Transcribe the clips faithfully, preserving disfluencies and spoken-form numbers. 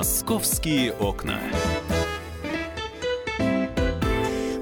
«Московские окна».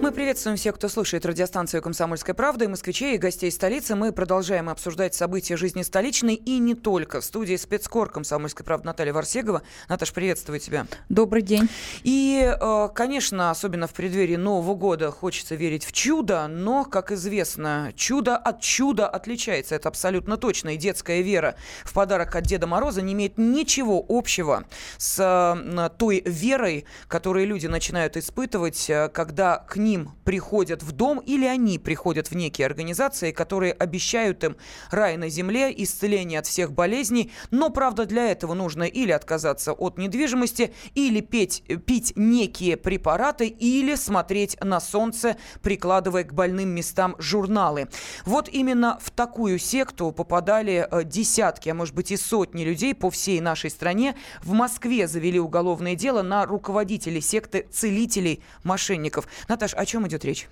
Мы приветствуем всех, кто слушает радиостанцию «Комсомольская правда», и москвичей, и гостей столицы. Мы продолжаем обсуждать события жизни столичной и не только. В студии спецкор «Комсомольской правды» Наталья Варсегова. Наташ, приветствую тебя. Добрый день. И, конечно, особенно в преддверии Нового года хочется верить в чудо, но, как известно, чудо от чуда отличается. Это абсолютно точно. И детская вера в подарок от Деда Мороза не имеет ничего общего с той верой, которую люди начинают испытывать, когда к ним приходят в дом или они приходят в некие организации, которые обещают им рай на земле, исцеление от всех болезней. Но, правда, для этого нужно или отказаться от недвижимости, или петь, пить некие препараты, или смотреть на солнце, прикладывая к больным местам журналы. Вот именно в такую секту попадали десятки, а может быть и сотни людей по всей нашей стране. В Москве завели уголовное дело на руководителей секты целителей-мошенников. Наташа, о чем идет речь?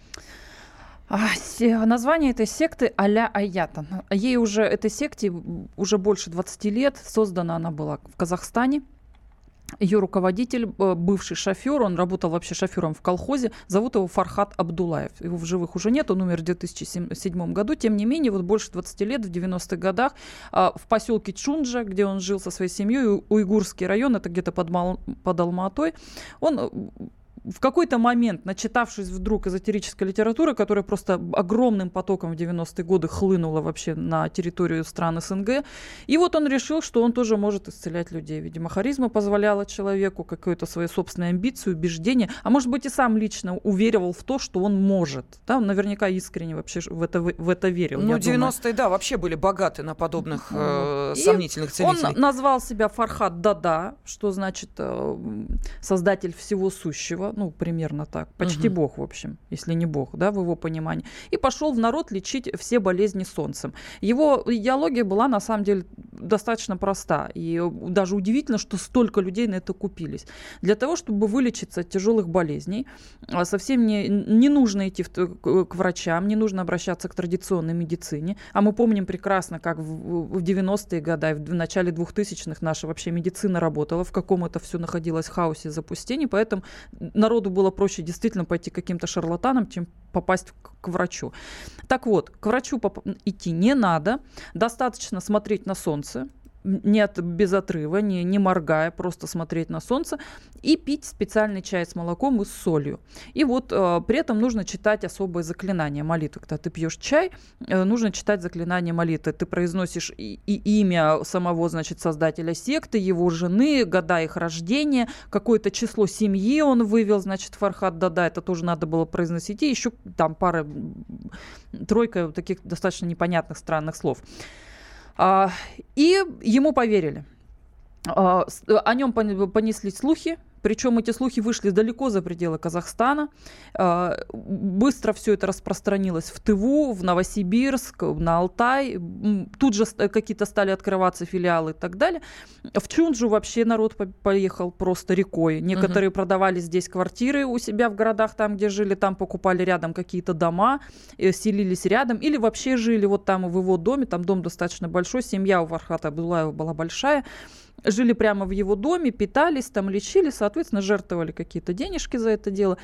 А, название этой секты Алля-Аятан. Ей уже, этой секте уже больше двадцати лет. Создана она была в Казахстане. Ее руководитель, бывший шофер, он работал вообще шофером в колхозе, зовут его Фархат Абдуллаев. Его в живых уже нет, он умер в две тысячи седьмом году. Тем не менее, вот больше двадцати лет, в девяностых годах, в поселке Чунджа, где он жил со своей семьей, Уйгурский район, это где-то под, Мал, под Алматой, он... В какой-то момент, начитавшись вдруг эзотерической литературы, которая просто огромным потоком в девяностые годы хлынула вообще на территорию стран СНГ, и вот он решил, что он тоже может исцелять людей. Видимо, харизма позволяла человеку, какую-то свою собственную амбицию, убеждение, а может быть и сам лично уверовал в то, что он может. Да, он наверняка искренне вообще в это, в это верил. Ну, девяностые, да, вообще были богаты на подобных э, сомнительных целителей. Он назвал себя Фархат Дада, что значит э, создатель всего сущего. Ну, примерно так. Почти угу. Бог, в общем, если не Бог, да, в его понимании. И пошел в народ лечить все болезни солнцем. Его идеология была, на самом деле, достаточно проста. И даже удивительно, что столько людей на это купились. Для того, чтобы вылечиться от тяжелых болезней, совсем не, не нужно идти в, к врачам, не нужно обращаться к традиционной медицине. А мы помним прекрасно, как в, в девяностые годы, в, в начале двухтысячных наша вообще медицина работала, в каком это все находилось хаосе, запустении. Поэтому народу было проще действительно пойти к каким-то шарлатанам, чем попасть к врачу. Так вот, к врачу поп- идти не надо. Достаточно смотреть на солнце, не от, без отрыва, не, не моргая, просто смотреть на солнце и пить специальный чай с молоком и с солью. И вот э, при этом нужно читать особое заклинание молитвы. Когда ты пьешь чай, э, нужно читать заклинание молитвы. Ты произносишь и, и имя самого, значит, создателя секты, его жены, года их рождения, какое-то число семьи он вывел, значит, Фархат Дада, это тоже надо было произносить, и еще там пара, тройка таких достаточно непонятных странных слов. А, и ему поверили. А, с, о нем понеслись слухи. Причем эти слухи вышли далеко за пределы Казахстана. Быстро все это распространилось в Тыву, в Новосибирск, на Алтай. Тут же какие-то стали открываться филиалы и так далее. В Чунджу вообще народ поехал просто рекой. Некоторые [S2] Угу. [S1] Продавали здесь квартиры у себя в городах, там, где жили, там покупали рядом какие-то дома, селились рядом. Или вообще жили вот там в его доме, там дом достаточно большой, семья у Фархата Абдуллаева была большая. Жили прямо в его доме, питались, там лечили, соответственно, жертвовали какие-то денежки за это дело.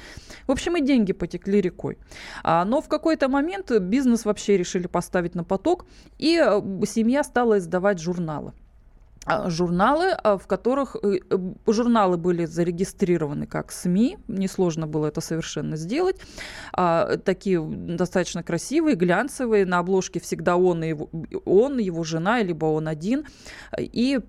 В общем, и деньги потекли рекой. А, но в какой-то момент бизнес вообще решили поставить на поток, и семья стала издавать журналы. Журналы, в которых журналы были зарегистрированы как СМИ, несложно было это совершенно сделать, такие достаточно красивые, глянцевые, на обложке всегда он, и его, он, его жена, либо он один, и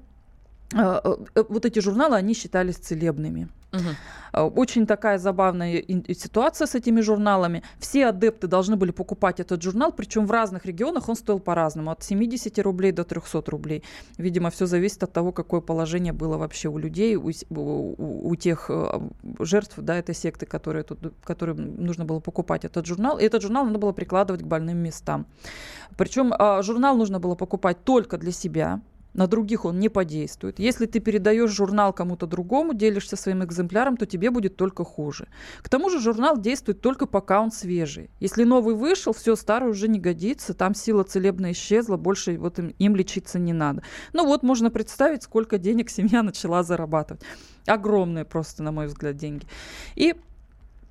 вот эти журналы, они считались целебными. Угу. Очень такая забавная ситуация с этими журналами. Все адепты должны были покупать этот журнал, причем в разных регионах он стоил по-разному, от семидесяти рублей до трехсот рублей. Видимо, все зависит от того, какое положение было вообще у людей, у, у, у тех жертв, да, этой секты, которые тут, которым нужно было покупать этот журнал. И этот журнал надо было прикладывать к больным местам. Причем журнал нужно было покупать только для себя. на других он не подействует. Если ты передаешь журнал кому-то другому, делишься своим экземпляром, то тебе будет только хуже. К тому же журнал действует только пока он свежий. Если новый вышел, все, старый уже не годится, там сила целебная исчезла, больше вот им, им лечиться не надо. Ну вот можно представить, сколько денег семья начала зарабатывать. Огромные просто, на мой взгляд, деньги. И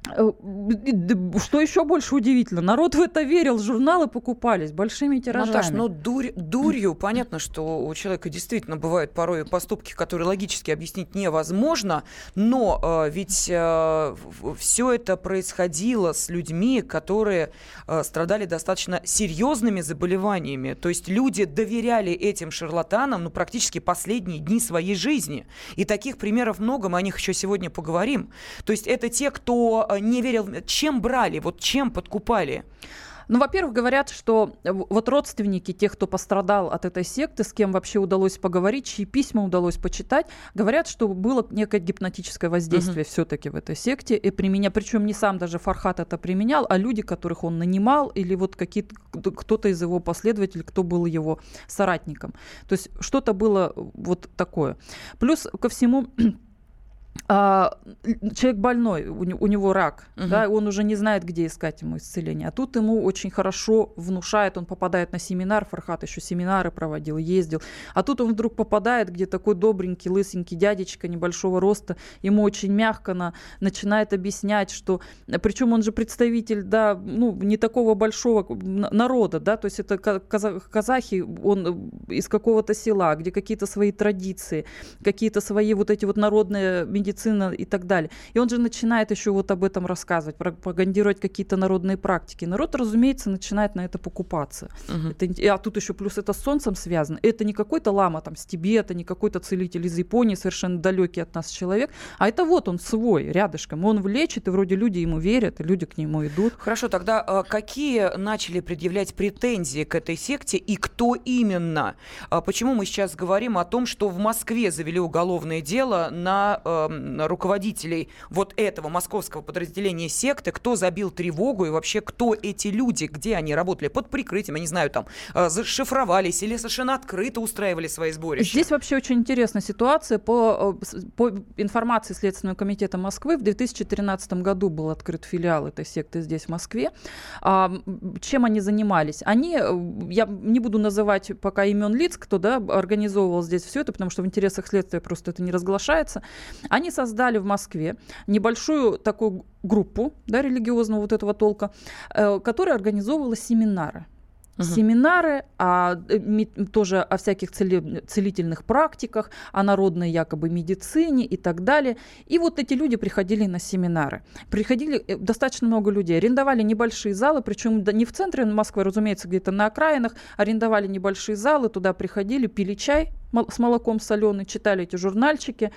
что еще больше удивительно, народ в это верил, журналы покупались большими тиражами. Наташ, ну дурь, дурью понятно, что у человека действительно бывают порой поступки, которые логически объяснить невозможно, но э, ведь э, все это происходило с людьми, которые э, страдали достаточно серьезными заболеваниями, то есть люди доверяли этим шарлатанам ну, практически последние дни своей жизни, и таких примеров много, мы о них еще сегодня поговорим, то есть это те, кто не верил, чем брали, вот чем подкупали. Ну, во-первых, говорят, что вот родственники тех, кто пострадал от этой секты, с кем вообще удалось поговорить, чьи письма удалось почитать, говорят, что было некое гипнотическое воздействие uh-huh. все-таки в этой секте. И применя... Причем не сам даже Фархат это применял, а люди, которых он нанимал, или вот какие-то, кто-то из его последователей, кто был его соратником. То есть что-то было вот такое. Плюс ко всему... А, человек больной, у, у него рак, угу. да, он уже не знает, где искать ему исцеление. А тут ему очень хорошо внушает, он попадает на семинар, Фархат еще семинары проводил, ездил. А тут он вдруг попадает, где такой добренький, лысенький дядечка небольшого роста, ему очень мягко на, начинает объяснять, что... Причем он же представитель, да, ну, не такого большого народа, да, то есть это казахи, он из какого-то села, где какие-то свои традиции, какие-то свои вот эти вот народные... медицина и так далее. И он же начинает еще вот об этом рассказывать, пропагандировать какие-то народные практики. Народ, разумеется, начинает на это покупаться. Угу. Это, а тут еще плюс это с солнцем связано. Это не какой-то лама там, с Тибета, не какой-то целитель из Японии, совершенно далекий от нас человек, а это вот он свой, рядышком. Он лечит, и вроде люди ему верят, и люди к нему идут. Хорошо, тогда какие начали предъявлять претензии к этой секте и кто именно? Почему мы сейчас говорим о том, что в Москве завели уголовное дело на руководителей вот этого московского подразделения секты, кто забил тревогу и вообще кто эти люди, где они работали под прикрытием, я не знаю, там, зашифровались или совершенно открыто устраивали свои сборища. Здесь вообще очень интересная ситуация. По, по информации Следственного комитета Москвы в две тысячи тринадцатом году был открыт филиал этой секты здесь, в Москве. А, чем они занимались? Они, я не буду называть пока имен лиц, кто да, организовывал здесь все это, потому что в интересах следствия просто это не разглашается. Они создали в Москве небольшую такую группу, да, религиозного вот этого толка, э, которая организовывала семинары. Uh-huh. Семинары а, ми, тоже о всяких цели, целительных практиках, о народной якобы медицине и так далее. И вот эти люди приходили на семинары. Приходили достаточно много людей. Арендовали небольшие залы, причем да, не в центре Москвы, разумеется, где-то на окраинах. Арендовали небольшие залы, туда приходили, пили чай с молоком соленый, читали эти журнальчики,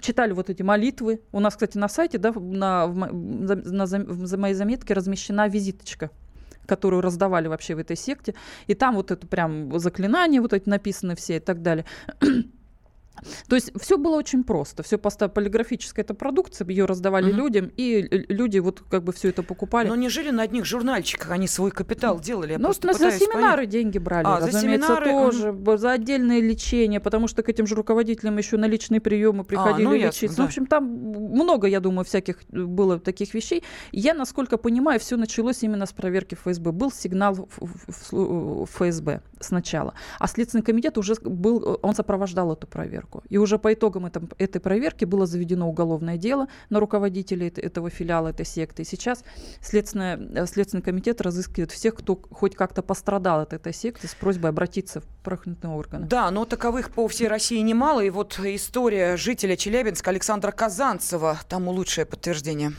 читали вот эти молитвы. У нас, кстати, на сайте, да, на, на, на, на моей заметке размещена визиточка, которую раздавали вообще в этой секте. И там вот это прям заклинания вот эти написаны все и так далее. То есть все было очень просто. Все просто полиграфическая эта продукция, ее раздавали угу. людям, и люди вот как бы все это покупали. Но не жили на одних журнальчиках, они свой капитал делали. Я ну, просто за семинары понять. Деньги брали, а, разумеется, за семинары... тоже, угу. за отдельное лечение, потому что к этим же руководителям еще на личные приемы приходили а, ну, лечиться. Ясно, да. В общем, там много, я думаю, всяких было таких вещей. Я, насколько понимаю, все началось именно с проверки ФСБ. Был сигнал в ФСБ сначала, а Следственный комитет уже был, он сопровождал эту проверку. И уже по итогам этом, этой проверки было заведено уголовное дело на руководителей этого филиала, этой секты. И сейчас Следственный, Следственный комитет разыскивает всех, кто хоть как-то пострадал от этой секты, с просьбой обратиться в правоохранительные органы. Да, но таковых по всей России немало. И вот история жителя Челябинска Александра Казанцева тому лучшее подтверждение.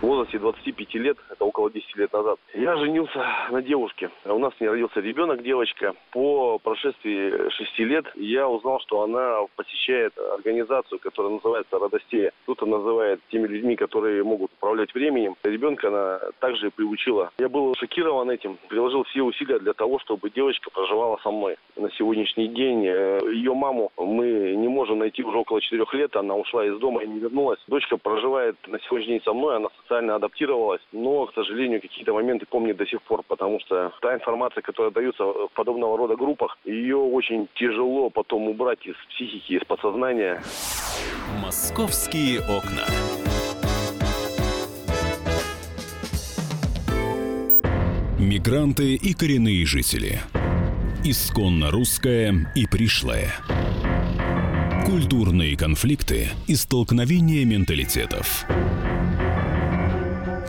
В возрасте двадцати пяти лет, это около десяти лет назад, я женился на девушке. У нас с ней родился ребенок, девочка. По прошествии шести лет я узнал, что она посещает организацию, которая называется «Радостей». Кто-то называет теми людьми, которые могут управлять временем. Ребенка она также приучила. Я был шокирован этим. Приложил все усилия для того, чтобы девочка проживала со мной. На сегодняшний день ее маму мы не можем найти уже около четырех лет. Она ушла из дома и не вернулась. Дочка проживает на сегодняшний день со мной. Она социально социально адаптировалась, но, к сожалению, какие-то моменты помнит до сих пор, потому что та информация, которая дается в подобного рода группах, ее очень тяжело потом убрать из психики, из подсознания. Московские окна. Мигранты и коренные жители. Исконно русское и пришлое. Культурные конфликты и столкновения менталитетов.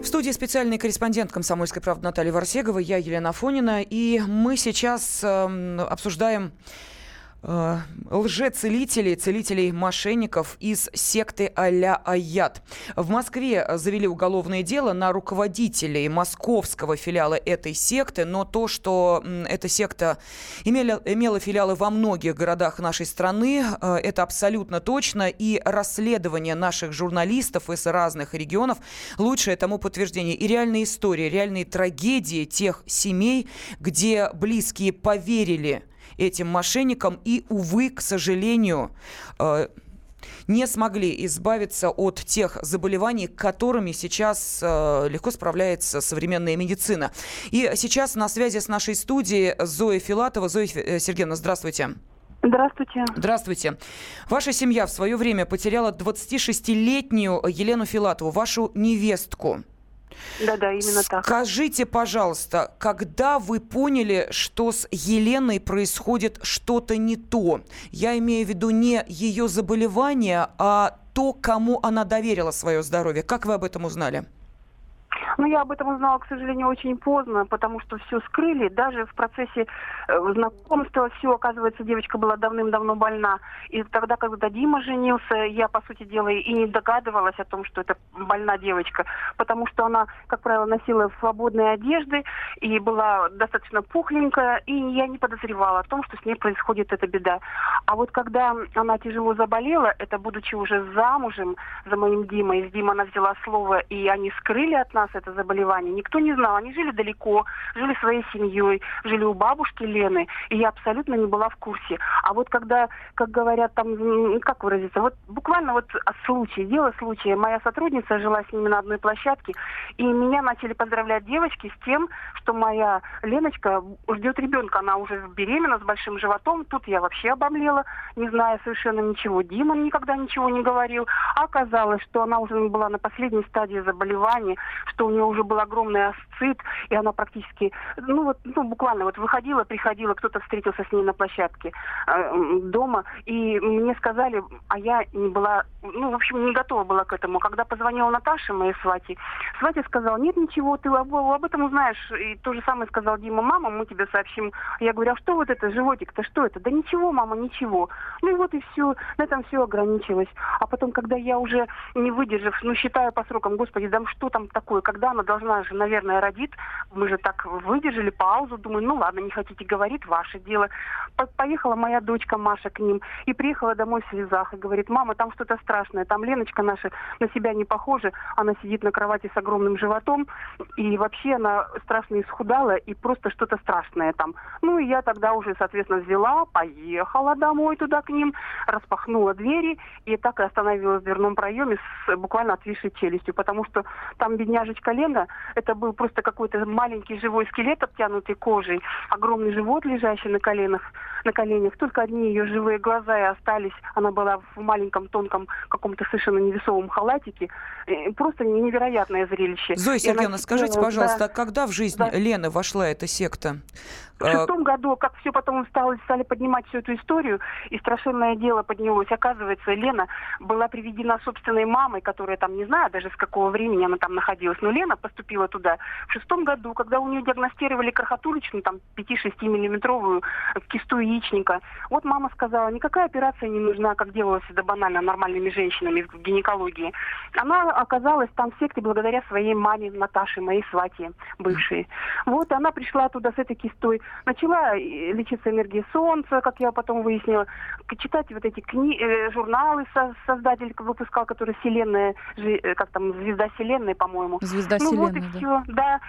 В студии специальный корреспондент «Комсомольской правды» Наталья Варсегова, я Елена Афонина, и мы сейчас э, обсуждаем лжецелителей, целителей-мошенников из секты Алля-Аят. В Москве завели уголовное дело на руководителей московского филиала этой секты, но то, что эта секта имела, имела филиалы во многих городах нашей страны, это абсолютно точно, и расследование наших журналистов из разных регионов лучшее тому подтверждение. И реальные истории, реальные трагедии тех семей, где близкие поверили этим мошенникам и, увы, к сожалению, э, не смогли избавиться от тех заболеваний, которыми сейчас э, легко справляется современная медицина. И сейчас на связи с нашей студией Зоя Филатова. Зоя Сергеевна, здравствуйте. Здравствуйте. Здравствуйте. Ваша семья в свое время потеряла двадцатишестилетнюю Елену Филатову, вашу невестку. Да-да, именно так. Скажите, пожалуйста, когда вы поняли, что с Еленой происходит что-то не то? Я имею в виду не ее заболевание, а то, кому она доверила свое здоровье. Как вы об этом узнали? Ну, я об этом узнала, к сожалению, очень поздно, потому что все скрыли. Даже в процессе э, знакомства все, оказывается, девочка была давным-давно больна. И тогда, когда Дима женился, я, по сути дела, и не догадывалась о том, что это больна девочка, потому что она, как правило, носила свободные одежды и была достаточно пухленькая, и я не подозревала о том, что с ней происходит эта беда. А вот когда она тяжело заболела, это будучи уже замужем за моим Димой, с Димой она взяла слово, и они скрыли от нас это заболевание. Никто не знал. Они жили далеко, жили своей семьей, жили у бабушки Лены, и я абсолютно не была в курсе. А вот когда, как говорят там, как выразиться, вот буквально вот случай, дело случая. Моя сотрудница жила с ними на одной площадке, и меня начали поздравлять девочки с тем, что моя Леночка ждет ребенка. Она уже беременна, с большим животом. Тут я вообще обомлела, не зная совершенно ничего. Дима никогда ничего не говорил. Оказалось, что она уже была на последней стадии заболевания, что у нее уже был огромный асцит, и она практически, ну вот, ну буквально вот выходила, приходила, кто-то встретился с ней на площадке э, дома, и мне сказали, а я не была, ну, в общем, не готова была к этому. Когда позвонила Наташа, моей свате, свате сказала, нет, ничего, ты об, об этом узнаешь. И то же самое сказал Дима, мама, мы тебе сообщим. Я говорю, а что вот это, животик-то, что это? Да ничего, мама, ничего. Ну и вот и все, на этом все ограничилось. А потом, когда я уже, не выдержав, ну, считаю по срокам, господи, да что там такое, когда она должна же, наверное, родит, мы же так выдержали паузу, думаю, ну ладно, не хотите говорить, ваше дело. Поехала моя дочка Маша к ним и приехала домой в слезах и говорит, мама, там что-то страшное, там Леночка наша на себя не похожа, она сидит на кровати с огромным животом, и вообще она страшно исхудала, и просто что-то страшное там. Ну и я тогда уже, соответственно, взяла, поехала домой туда к ним, распахнула двери, и так и остановилась в дверном проеме с буквально отвисшей челюстью, потому что там бедняжечка колено, это был просто какой-то маленький живой скелет, обтянутый кожей, огромный живот, лежащий на коленах, на коленях. Только одни ее живые глаза и остались. Она была в маленьком, тонком, каком-то совершенно невесовом халатике. Просто невероятное зрелище. Зоя Сергеевна, она... скажите, пожалуйста, да, а когда в жизнь да. Лены вошла эта секта? В шестом году, как все потом стало, стали поднимать всю эту историю, и страшное дело поднялось. Оказывается, Лена была приведена собственной мамой, которая там, не знаю даже с какого времени она там находилась, но Лена поступила туда в шестом году, когда у нее диагностировали крохотулечную, там, пяти-шестимиллиметровую кисту яичника. яичника. Вот мама сказала, никакая операция не нужна, как делалось это банально нормальными женщинами в гинекологии. Она оказалась там в секте благодаря своей маме Наташе, моей свате бывшей. Вот она пришла туда с этой кистой, начала лечиться энергией солнца, как я потом выяснила, читать вот эти кни... журналы, создатель выпускал, который «Вселенная», как там, «Звезда вселенной», по-моему. «Звезда ну, вселенной», вот и все. Да. Да.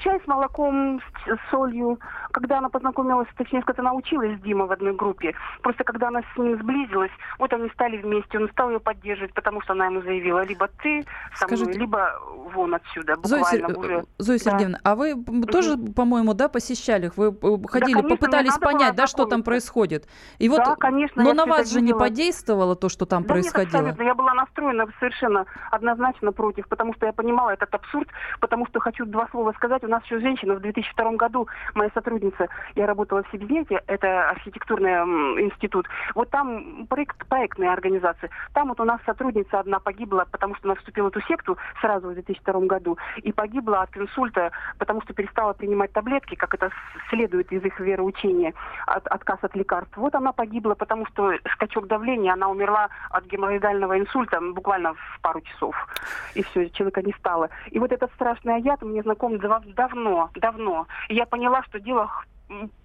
Чай с молоком, с солью. Когда она познакомилась, точнее, как-то научилась с Димой в одной группе. Просто когда она с ним сблизилась, вот они стали вместе, он стал ее поддерживать, потому что она ему заявила, либо ты со мной, скажите, либо вон отсюда, буквально Зоя, уже. Зоя Сергеевна, да. А вы тоже, mm-hmm. по-моему, да, посещали их? Вы ходили, да, конечно, попытались понять, да, что там происходит? И вот, да, конечно. Но на вас же видела. Не подействовало то, что там да происходило? Нет, абсолютно. Я была настроена совершенно однозначно против, потому что я понимала этот абсурд, потому что хочу два слова сказать. У нас еще женщина в две тысячи втором году, моя сотрудница, я работала в Сибирь, это архитектурный институт, вот там проект, проектные организации, там вот у нас сотрудница одна погибла, потому что она вступила в эту секту сразу в две тысячи втором году и погибла от инсульта, потому что перестала принимать таблетки, как это следует из их вероучения, от, отказ от лекарств. Вот она погибла, потому что скачок давления, она умерла от геморроидального инсульта буквально в пару часов, и все, человека не стало. И вот этот страшный аят мне знаком давно, давно, и я поняла, что дело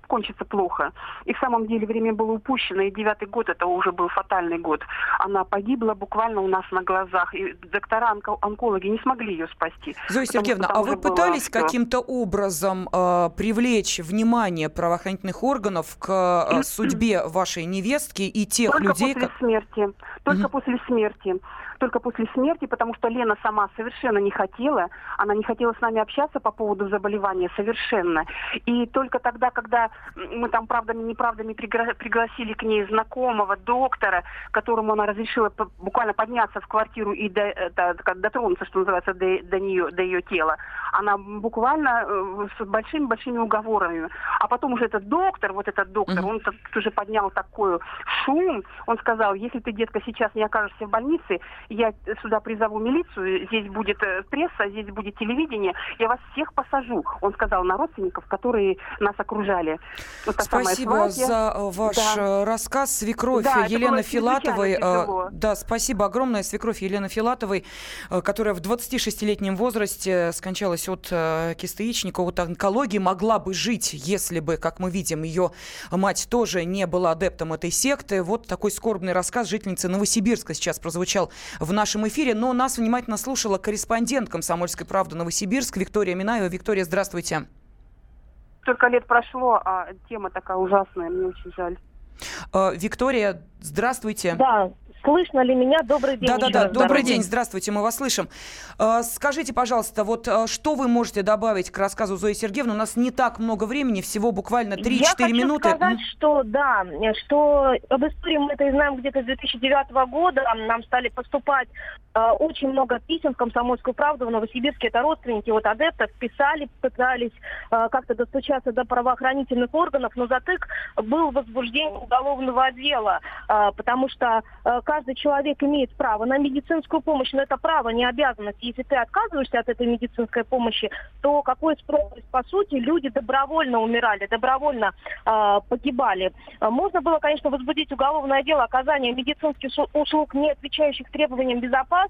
кончится плохо. И в самом деле время было упущено, и девятый год, это уже был фатальный год. Она погибла буквально у нас на глазах, и доктора-онкологи не смогли ее спасти. Зоя Сергеевна, а вы пытались было... каким-то образом э, привлечь внимание правоохранительных органов к э, судьбе вашей невестки и тех Только людей... Только после как... смерти. Только mm-hmm. после смерти. Только после смерти, потому что Лена сама совершенно не хотела, она не хотела с нами общаться по поводу заболевания совершенно. И только тогда, когда мы там правдами-неправдами пригласили к ней знакомого доктора, которому она разрешила буквально подняться в квартиру и дотронуться, что называется, до, до нее, до ее тела, она буквально с большими-большими уговорами. А потом уже этот доктор, вот этот доктор, он уже поднял такой шум, он сказал, если ты, детка, сейчас не окажешься в больнице, я сюда призову милицию, здесь будет пресса, здесь будет телевидение, я вас всех посажу, он сказал на родственников, которые нас окружали. Вот спасибо за ваш да. рассказ. Свекровь да, Елены Филатовой. Да, спасибо огромное. Свекровь Елены Филатовой, которая в двадцатишестилетнем возрасте скончалась от кисты яичника, от онкологии, могла бы жить, если бы, как мы видим, ее мать тоже не была адептом этой секты. Вот такой скорбный рассказ жительницы Новосибирска сейчас прозвучал в нашем эфире, но нас внимательно слушала корреспондент «Комсомольской правды» Новосибирск Виктория Минаева. Виктория, здравствуйте. Столько лет прошло, а тема такая ужасная, мне очень жаль. Виктория, здравствуйте. Да, слышно ли меня? Добрый день. Да-да-да, добрый день, здравствуйте, мы вас слышим. Скажите, пожалуйста, вот что вы можете добавить к рассказу Зои Сергеевны? У нас не так много времени, всего буквально три-четыре минуты. Я хочу сказать, что да, что об истории мы это знаем где-то с две тысячи девятого года. Нам стали поступать очень много писем в «Комсомольскую правду», в Новосибирске, это родственники вот адептов, писали, пытались как-то достучаться до правоохранительных органов, но затык был возбуждение уголовного дела, потому что каждый человек имеет право на медицинскую помощь, но это право, не обязанность. Если ты отказываешься от этой медицинской помощи, то какой спрос? По сути, люди добровольно умирали, добровольно э, погибали. Можно было, конечно, возбудить уголовное дело оказания медицинских услуг, не отвечающих требованиям безопасности,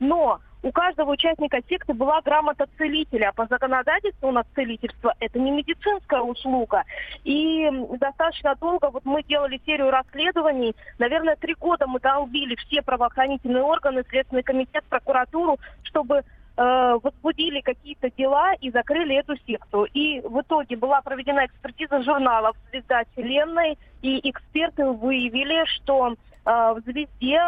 но у каждого участника секты была грамота целителя. А по законодательству у нас целительство – это не медицинская услуга. И достаточно долго вот мы делали серию расследований. Наверное, три года мы долбили все правоохранительные органы, Следственный комитет, прокуратуру, чтобы э, возбудили какие-то дела и закрыли эту секту. И в итоге была проведена экспертиза журналов «Звезда вселенной», и эксперты выявили, что в «Звезде»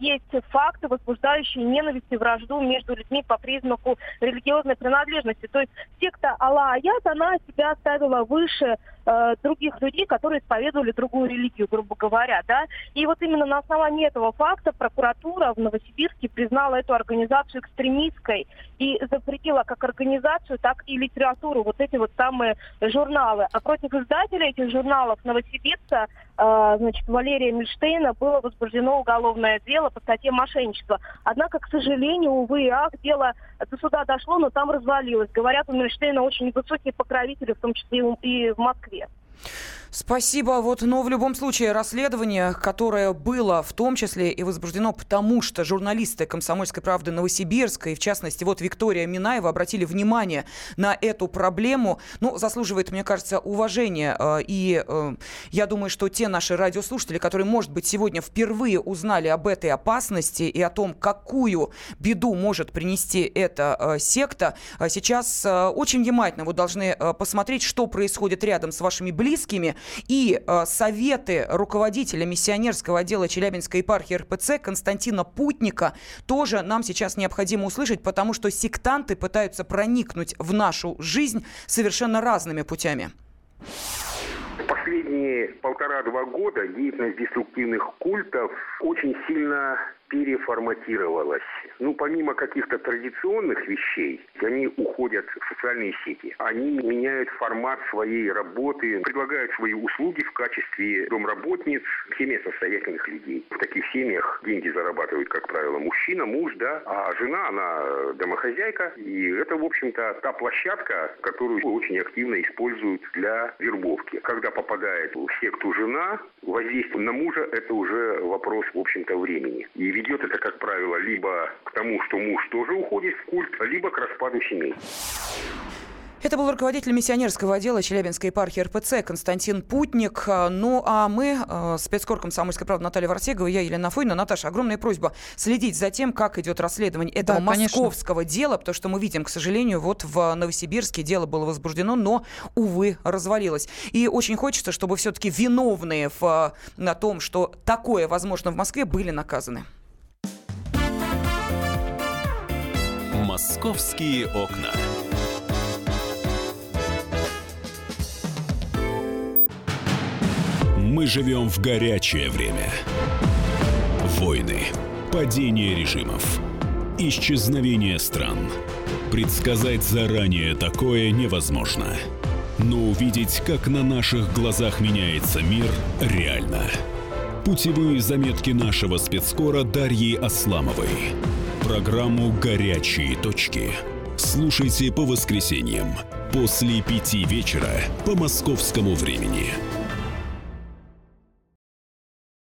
есть факты, возбуждающие ненависть и вражду между людьми по признаку религиозной принадлежности. То есть секта Алля-Аят, она себя ставила выше э, других людей, которые исповедовали другую религию, грубо говоря. Да? И вот именно на основании этого факта прокуратура в Новосибирске признала эту организацию экстремистской и запретила как организацию, так и литературу, вот эти вот самые журналы. А против издателя этих журналов, новосибирца, э, значит, Валерия Мельштейна, было возбуждено уголовное дело по статье «Мошенничество». Однако, к сожалению, увы и ах, дело до суда дошло, но там развалилось. Говорят, у Мельштейна очень высокие покровители, в том числе и в Москве. Спасибо. Вот, но в любом случае расследование, которое было в том числе и возбуждено потому, что журналисты «Комсомольской правды» Новосибирска и, в частности, вот Виктория Минаева обратили внимание на эту проблему, ну, заслуживает, мне кажется, уважения. И я думаю, что те наши радиослушатели, которые, может быть, сегодня впервые узнали об этой опасности и о том, какую беду может принести эта секта, сейчас очень внимательно вы должны посмотреть, что происходит рядом с вашими близкими. И э, советы руководителя миссионерского отдела Челябинской епархии эр пэ цэ Константина Путника тоже нам сейчас необходимо услышать, потому что сектанты пытаются проникнуть в нашу жизнь совершенно разными путями. Последние полтора-два года деятельность деструктивных культов очень сильно переформатировалась. Ну, помимо каких-то традиционных вещей, они уходят в социальные сети. Они меняют формат своей работы, предлагают свои услуги в качестве домработниц в семье состоятельных людей. В таких семьях деньги зарабатывают, как правило, мужчина, муж, да, а жена, она домохозяйка. И это, в общем-то, та площадка, которую очень активно используют для вербовки. Когда попадает в секту жена, воздействие на мужа – это уже вопрос, в общем-то, времени. И ведет это, как правило, либо к тому, что муж тоже уходит в культ, либо к распаду семей. Это был руководитель миссионерского отдела Челябинской епархии эр пэ цэ Константин Путник. Ну а мы, спецкор «Комсомольской правды» Наталья Варсегова, я Елена Афонина. Наташа, огромная просьба следить за тем, как идет расследование этого да, московского конечно. дела, потому что мы видим, к сожалению, вот в Новосибирске дело было возбуждено, но, увы, развалилось. И очень хочется, чтобы все-таки виновные в, на том, что такое возможно в Москве, были наказаны. «Московские окна». Мы живем в горячее время. Войны, падение режимов, исчезновение стран. Предсказать заранее такое невозможно. Но увидеть, как на наших глазах меняется мир, реально. Путевые заметки нашего спецкора Дарьи Асламовой. Программу «Горячие точки». Слушайте по воскресеньям после пяти вечера по московскому времени.